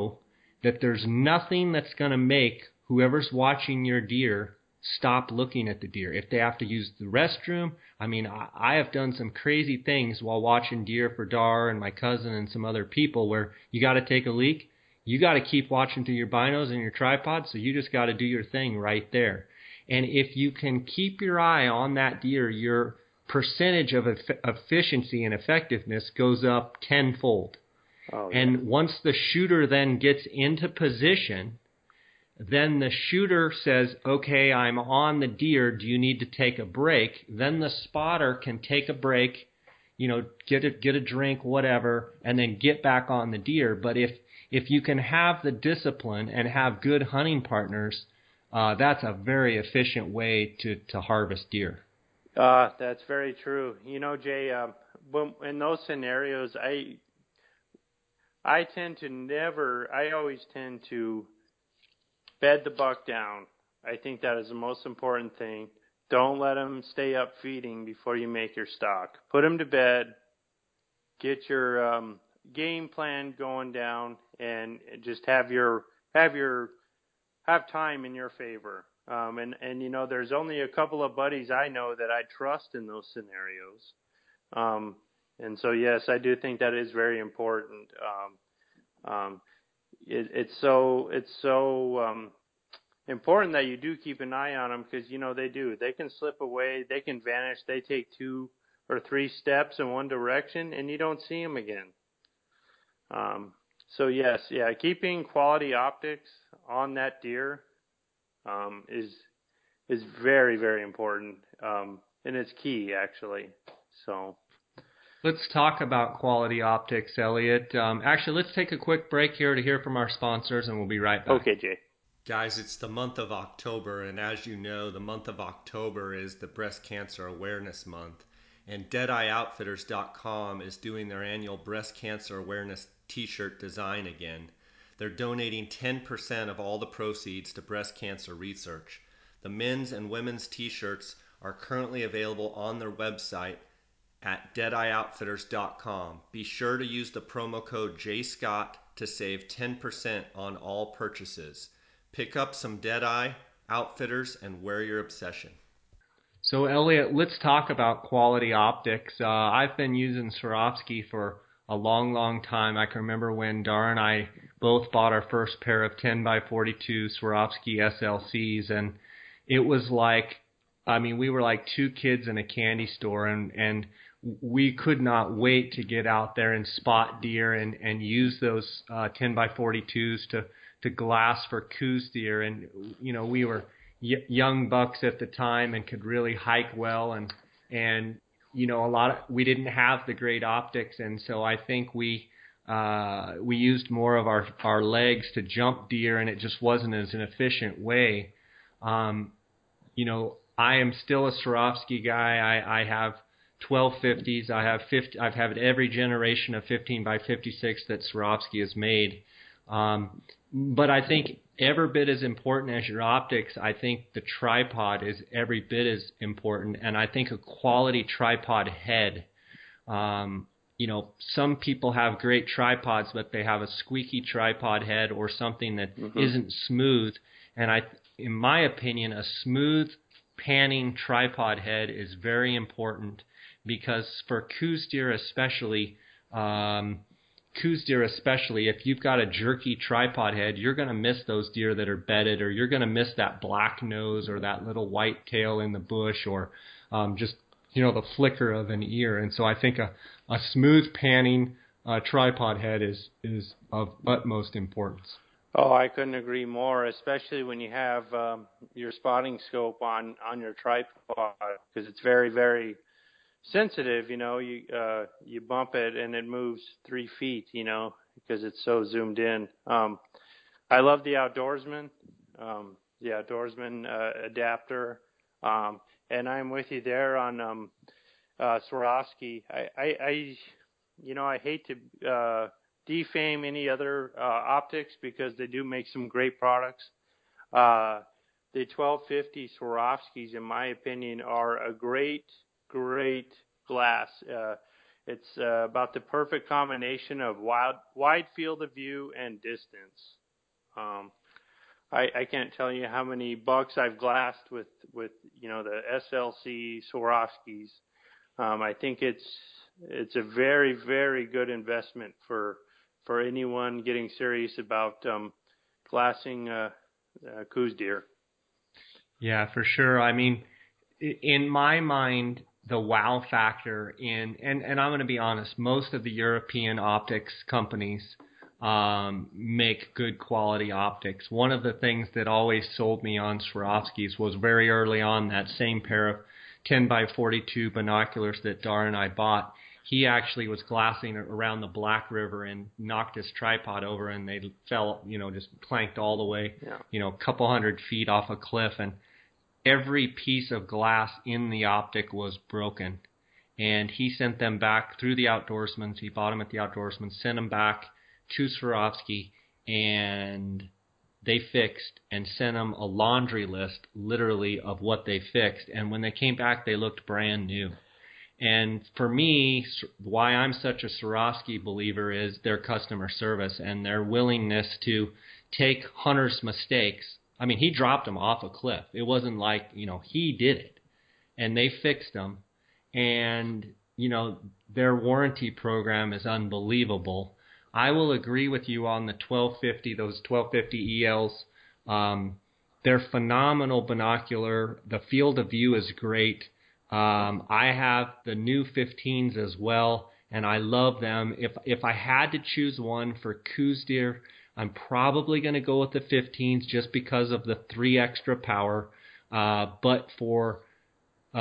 that there's nothing that's going to make whoever's watching your deer stop looking at the deer. If they have to use the restroom, I mean, I, I have done some crazy things while watching deer for Dar and my cousin and some other people, where you got to take a leak, you got to keep watching through your binos and your tripod, so you just got to do your thing right there. And if you can keep your eye on that deer, your percentage of e- efficiency and effectiveness goes up tenfold. Oh, yeah. And once the shooter then gets into position, then the shooter says, okay, I'm on the deer. Do you need to take a break? Then the spotter can take a break, you know, get a, get a drink, whatever, and then get back on the deer. But if, if you can have the discipline and have good hunting partners, uh, that's a very efficient way to, to harvest deer. Uh, that's very true. You know, Jay, um, when, in those scenarios, I, I tend to never, I always tend to bed the buck down. I think that is the most important thing. Don't let them stay up feeding before you make your stock. Put them to bed, get your um, game plan going down, and just have your have your have time in your favor. Um, and and you know, there's only a couple of buddies I know that I trust in those scenarios. Um, and so yes, I do think that is very important. Um, um, it, it's so it's so. Um, important that you do keep an eye on them, because, you know, they do. They can slip away. They can vanish. They take two or three steps in one direction, and you don't see them again. Um, so, yes, yeah, keeping quality optics on that deer um, is is very, very important, um, and it's key, actually. So let's talk about quality optics, Elliot. Um, actually, let's take a quick break here to hear from our sponsors, and we'll be right back. Okay, Jay. Guys, it's the month of October, and as you know, the month of October is the Breast Cancer Awareness Month, and Deadeye Outfitters dot com is doing their annual Breast Cancer Awareness t-shirt design again. They're donating ten percent of all the proceeds to breast cancer research. The men's and women's t-shirts are currently available on their website at Deadeye Outfitters dot com. Be sure to use the promo code J Scott to save ten percent on all purchases. Pick up some Deadeye Outfitters and wear your obsession. So, Elliot, let's talk about quality optics. Uh, I've been using Swarovski for a long, long time. I can remember when Dar and I both bought our first pair of ten by forty-two Swarovski S L Cs, and it was like, I mean, we were like two kids in a candy store, and, and we could not wait to get out there and spot deer and, and use those uh, ten by forty-twos to to glass for Coues deer. And, you know, we were y- young bucks at the time and could really hike well. And, and, you know, a lot of, we didn't have the great optics. And so I think we, uh, we used more of our, our legs to jump deer, and it just wasn't as an efficient way. Um, you know, I am still a Swarovski guy. I, I have twelve fifties. I have fifty, I've had every generation of fifteen by fifty-six that Swarovski has made. Um, But I think every bit as important as your optics, I think the tripod is every bit as important. And I think a quality tripod head, um, you know, some people have great tripods, but they have a squeaky tripod head or something that mm-hmm. isn't smooth. And I, in my opinion, a smooth panning tripod head is very important, because for Coues deer especially, um, Coues deer especially, if you've got a jerky tripod head, you're going to miss those deer that are bedded, or you're going to miss that black nose or that little white tail in the bush, or um, just, you know, the flicker of an ear. And so I think a, a smooth panning uh, tripod head is, is of utmost importance. Oh, I couldn't agree more, especially when you have um, your spotting scope on, on your tripod, because it's very, very sensitive. You know, you uh you bump it and it moves three feet, you know, because it's so zoomed in. um I love the Outdoorsman, um the Outdoorsman uh, adapter, um and I'm with you there on um uh Swarovski. I, I I you know, I hate to uh defame any other uh optics, because they do make some great products. uh the twelve fifty Swarovskis, in my opinion, are a great Great glass. Uh, it's uh, about the perfect combination of wide, wide field of view and distance. Um, I, I can't tell you how many bucks I've glassed with, with you know, the S L C Swarovskis. Um, I think it's it's a very, very good investment for for anyone getting serious about um, glassing uh, uh, Coues deer. Yeah, for sure. I mean, in my mind, the wow factor in, and, and I'm going to be honest, most of the European optics companies um, make good quality optics. One of the things that always sold me on Swarovskis was very early on that same pair of ten by forty-two binoculars that Dar and I bought. he actually was glassing around the Black River and knocked his tripod over, and they fell, you know, just clanked all the way, yeah. you know, a couple hundred feet off a cliff, and every piece of glass in the optic was broken. And he sent them back through the Outdoorsman. He bought them at the Outdoorsman, sent them back to Swarovski, and they fixed and sent them a laundry list, literally, of what they fixed. And when they came back, they looked brand new. And for me, why I'm such a Swarovski believer is their customer service and their willingness to take hunters' mistakes. I mean, he dropped them off a cliff. It wasn't like, you know, he did it. And they fixed them. And, you know, their warranty program is unbelievable. I will agree with you on the twelve fifty, those twelve fifty E Ls. Um, they're phenomenal binocular. The field of view is great. Um, I have the new fifteens as well, and I love them. If if I had to choose one for Coues deer, I'm probably going to go with the fifteens just because of the three extra power. Uh, but for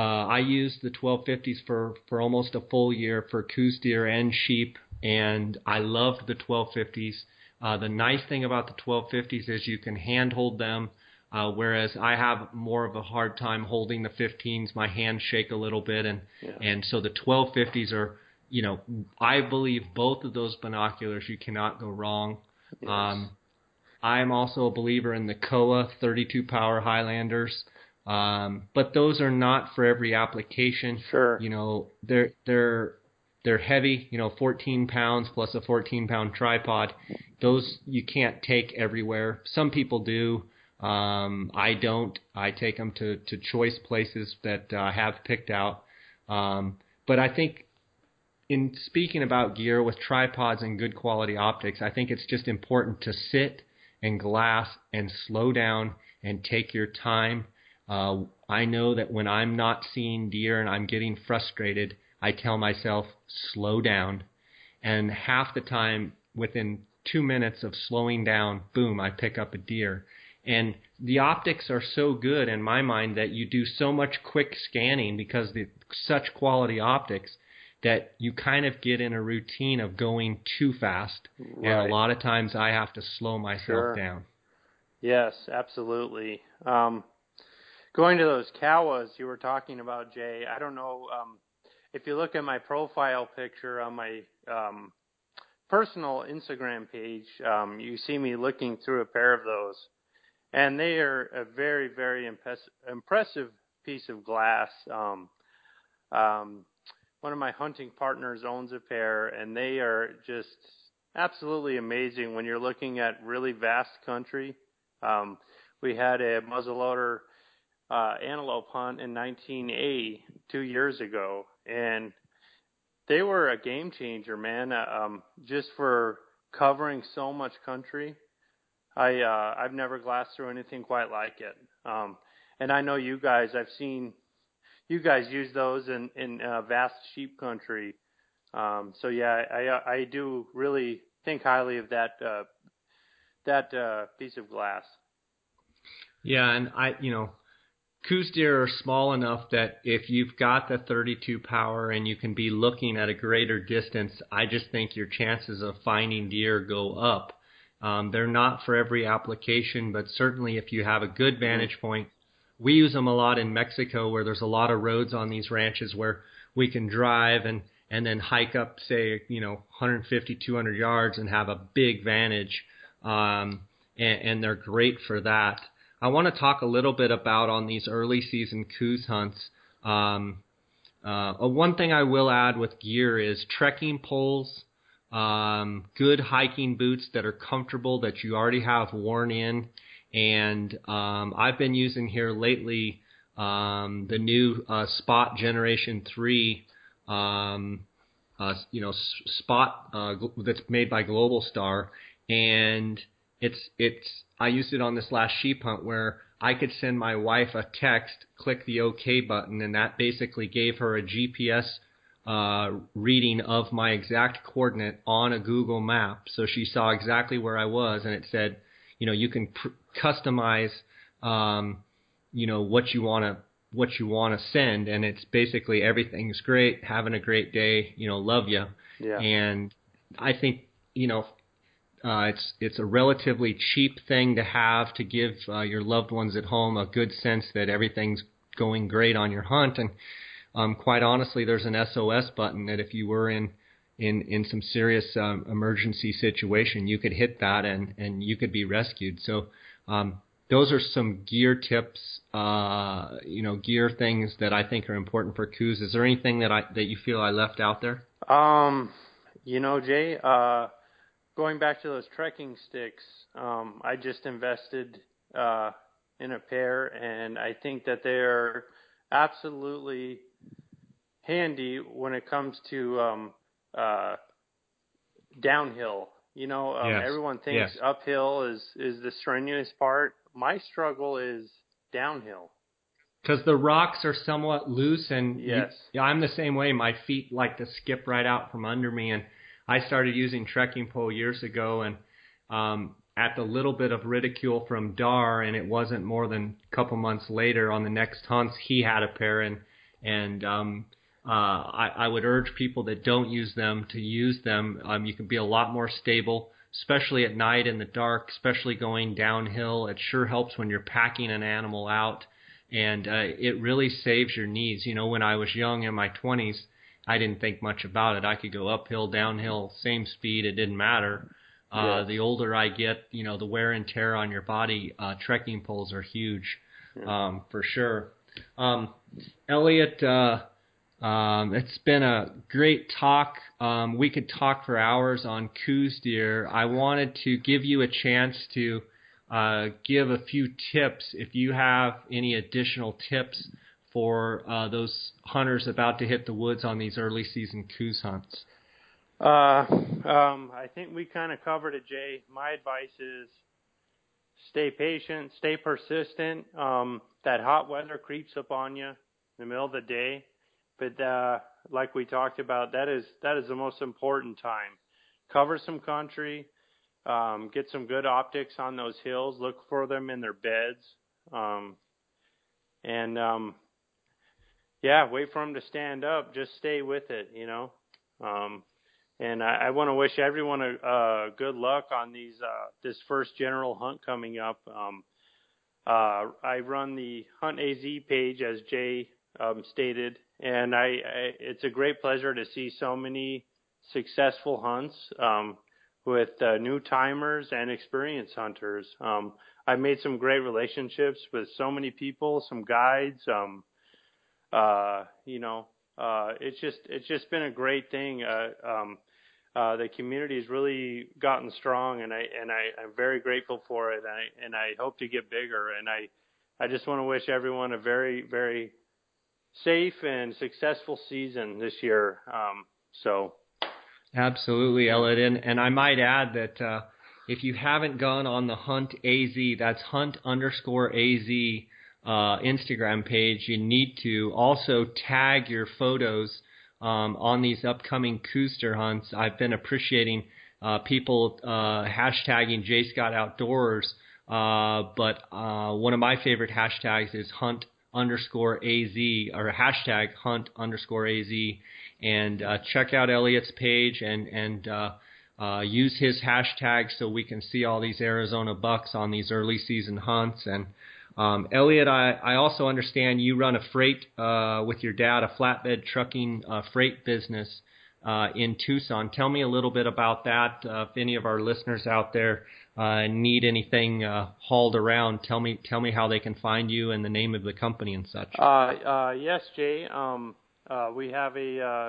Uh, I used the twelve fifties for, for almost a full year for Coues deer and sheep, and I loved the twelve fifties. Uh, the nice thing about the twelve fifties is you can handhold them, uh, whereas I have more of a hard time holding the fifteens. My hands shake a little bit, and, yeah. and so the twelve fifties are, you know, I believe both of those binoculars you cannot go wrong. Yes. Um, I'm also a believer in the Kowa thirty-two power Highlanders. Um, but those are not for every application. Sure. You know, they're, they're, they're heavy, you know, fourteen pounds plus a fourteen pound tripod. Those you can't take everywhere. Some people do. Um, I don't, I take them to, to choice places that I uh, have picked out. Um, but I think in speaking about gear with tripods and good quality optics, I think it's just important to sit and glass and slow down and take your time. Uh, I know that when I'm not seeing deer and I'm getting frustrated, I tell myself, slow down. And half the time, within two minutes of slowing down, boom, I pick up a deer. And the optics are so good in my mind that you do so much quick scanning because the such quality optics that you kind of get in a routine of going too fast. Right. And a lot of times I have to slow myself sure. down. Yes, absolutely. Um Going to those Kowas you were talking about, Jay, I don't know, um, if you look at my profile picture on my um, personal Instagram page, um, you see me looking through a pair of those. And they are a very, very impress- impressive piece of glass. Um, um, one of my hunting partners owns a pair, and they are just absolutely amazing when you're looking at really vast country. Um, we had a muzzleloader Uh, antelope hunt in nineteen A two years ago, and they were a game changer, man. Uh, um, just for covering so much country, I uh, I've never glassed through anything quite like it. Um, and I know you guys. I've seen you guys use those in in uh, vast sheep country. Um, so yeah, I I do really think highly of that uh, that uh, piece of glass. Yeah, and I you know. Coues deer are small enough that if you've got the thirty-two power and you can be looking at a greater distance, I just think your chances of finding deer go up. Um, they're not for every application, but certainly if you have a good vantage point, we use them a lot in Mexico where there's a lot of roads on these ranches where we can drive and, and then hike up, say, you know, one fifty, two hundred yards and have a big vantage. Um, and, and they're great for that. I want to talk a little bit about on these early season Coues hunts. Um, uh, one thing I will add with gear is trekking poles, um, good hiking boots that are comfortable that you already have worn in. And um, I've been using here lately um, the new uh, Spot Generation Three, um, uh, you know, Spot uh, that's made by Global Star, and it's it's. I used it on this last sheep hunt where I could send my wife a text, click the OK button, and that basically gave her a G P S uh, reading of my exact coordinate on a Google map. So she saw exactly where I was, and it said, you know, you can pr- customize, um, you know, what you want to what you want to send. And it's basically everything's great, having a great day, you know, love you. Yeah. And I think, you know, uh, it's it's a relatively cheap thing to have to give uh, your loved ones at home a good sense that everything's going great on your hunt. And um, quite honestly, there's an S O S button that if you were in in, in some serious um, emergency situation, you could hit that and, and you could be rescued. So um, those are some gear tips, uh, you know, gear things that I think are important for Coues. Is there anything that I that you feel I left out there? Um, you know, Jay, uh, going back to those trekking sticks, um, I just invested uh, in a pair, and I think that they're absolutely handy when it comes to um, uh, downhill. You know, um, yes. everyone thinks yes. uphill is, is the strenuous part. My struggle is downhill. Because the rocks are somewhat loose, and yes. you, I'm the same way. My feet like to skip right out from under me, and I started using trekking pole years ago, and um, at the little bit of ridicule from Dar, and it wasn't more than a couple months later on the next hunts, he had a pair, and, and um, uh, I, I would urge people that don't use them to use them. Um, you can be a lot more stable, especially at night in the dark, especially going downhill. It sure helps when you're packing an animal out. And uh, it really saves your knees. You know, when I was young in my twenties, I didn't think much about it. I could go uphill, downhill, same speed. It didn't matter. Uh, yeah. The older I get, you know, the wear and tear on your body, uh, trekking poles are huge yeah. um, for sure. Um, Elliot, uh, um, it's been a great talk. Um, we could talk for hours on Coues deer. I wanted to give you a chance to Uh, give a few tips if you have any additional tips for uh, those hunters about to hit the woods on these early season Coues hunts. Uh, um, I think we kind of covered it, Jay. My advice is stay patient, stay persistent. Um, that hot weather creeps up on you in the middle of the day, but uh, like we talked about, that is that is the most important time. Cover some country. Um, get some good optics on those hills. Look for them in their beds. Um, and, um, yeah, wait for them to stand up. Just stay with it, you know. Um, and I, I want to wish everyone a, a good luck on these uh, this first general hunt coming up. Um, uh, I run the Hunt A Z page, as Jay um, stated, and I, I it's a great pleasure to see so many successful hunts. Um with uh, new timers and experienced hunters. Um, I've made some great relationships with so many people, some guides. Um, uh, you know, uh, it's just it's just been a great thing. Uh, um, uh, the community has really gotten strong, and I and I, I'm very grateful for it. And I, and I hope to get bigger. And I I just want to wish everyone a very very safe and successful season this year. Um, so. Absolutely, Elliot. And, and I might add that uh, if you haven't gone on the Hunt A Z, that's Hunt underscore A Z uh, Instagram page, you need to also tag your photos um, on these upcoming Coues deer hunts. I've been appreciating uh, people uh, hashtagging Jay Scott Outdoors, uh, but uh, one of my favorite hashtags is Hunt underscore A Z or hashtag Hunt underscore A Z. And uh, check out Elliot's page and, and uh, uh, use his hashtag so we can see all these Arizona bucks on these early season hunts. And um, Elliot, I, I also understand you run a freight uh, with your dad, a flatbed trucking uh, freight business uh, in Tucson. Tell me a little bit about that. Uh, if any of our listeners out there uh, need anything uh, hauled around, tell me tell me how they can find you and the name of the company and such. Uh, uh, yes, Jay. Um Uh, we have a, uh,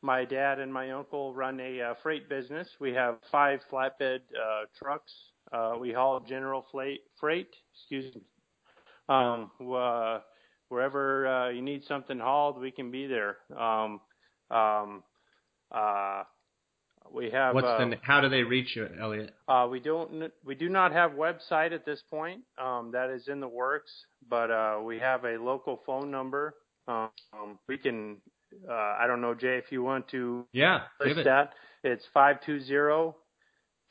my dad and my uncle run a uh, freight business. We have five flatbed uh, trucks. Uh, we haul general freight, freight excuse me. Um, uh, wherever uh, you need something hauled, we can be there. Um, um, uh, we have. What's uh, the, how do they reach you, Elliot? Uh, we don't. We do not have website at this point. Um, that is in the works, but uh, we have a local phone number. Um, we can, uh, I don't know, Jay, if you want to yeah, list it. that. It's five two zero,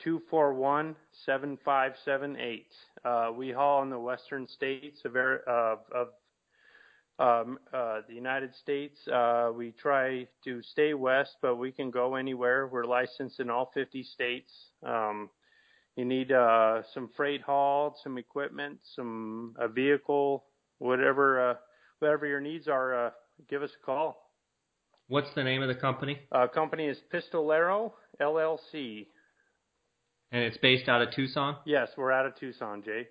two four one, seven five seven eight. Uh, we haul in the western states of, of, of um, uh, the United States. Uh, we try to stay west, but we can go anywhere. We're licensed in all fifty states. Um, you need uh, some freight hauled, some equipment, some a vehicle, whatever uh, whatever your needs are. Uh, give us a call. What's the name of the company? Uh, company is Pistolero L L C. And it's based out of Tucson? Yes, we're out of Tucson, Jay.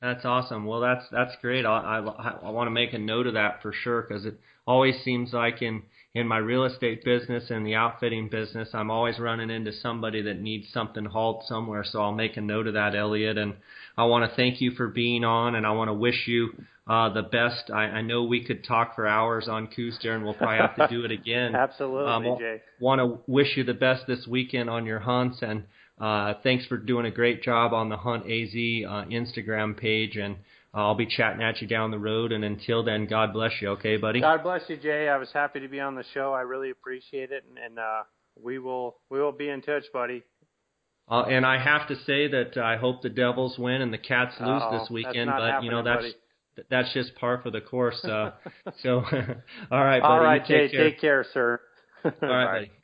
That's awesome. Well, that's that's great. I, I, I want to make a note of that for sure, because it always seems like in, in my real estate business and the outfitting business, I'm always running into somebody that needs something hauled somewhere. So I'll make a note of that, Elliot. And I want to thank you for being on, and I want to wish you uh, the best. I, I know we could talk for hours on Coues, and we'll probably have to do it again. Absolutely, um, Jay. I want to wish you the best this weekend on your hunts, and Uh, thanks for doing a great job on the Hunt A Z uh, Instagram page, and I'll be chatting at you down the road. And until then, God bless you, okay, buddy? God bless you, Jay. I was happy to be on the show. I really appreciate it, and, and uh, we will we will be in touch, buddy. Uh, and I have to say that I hope the Devils win and the Cats lose Uh-oh, this weekend, but you know that's buddy. that's just par for the course. Uh, so, all right, buddy. All right, Jay. Take care. Take care, sir. All right, buddy.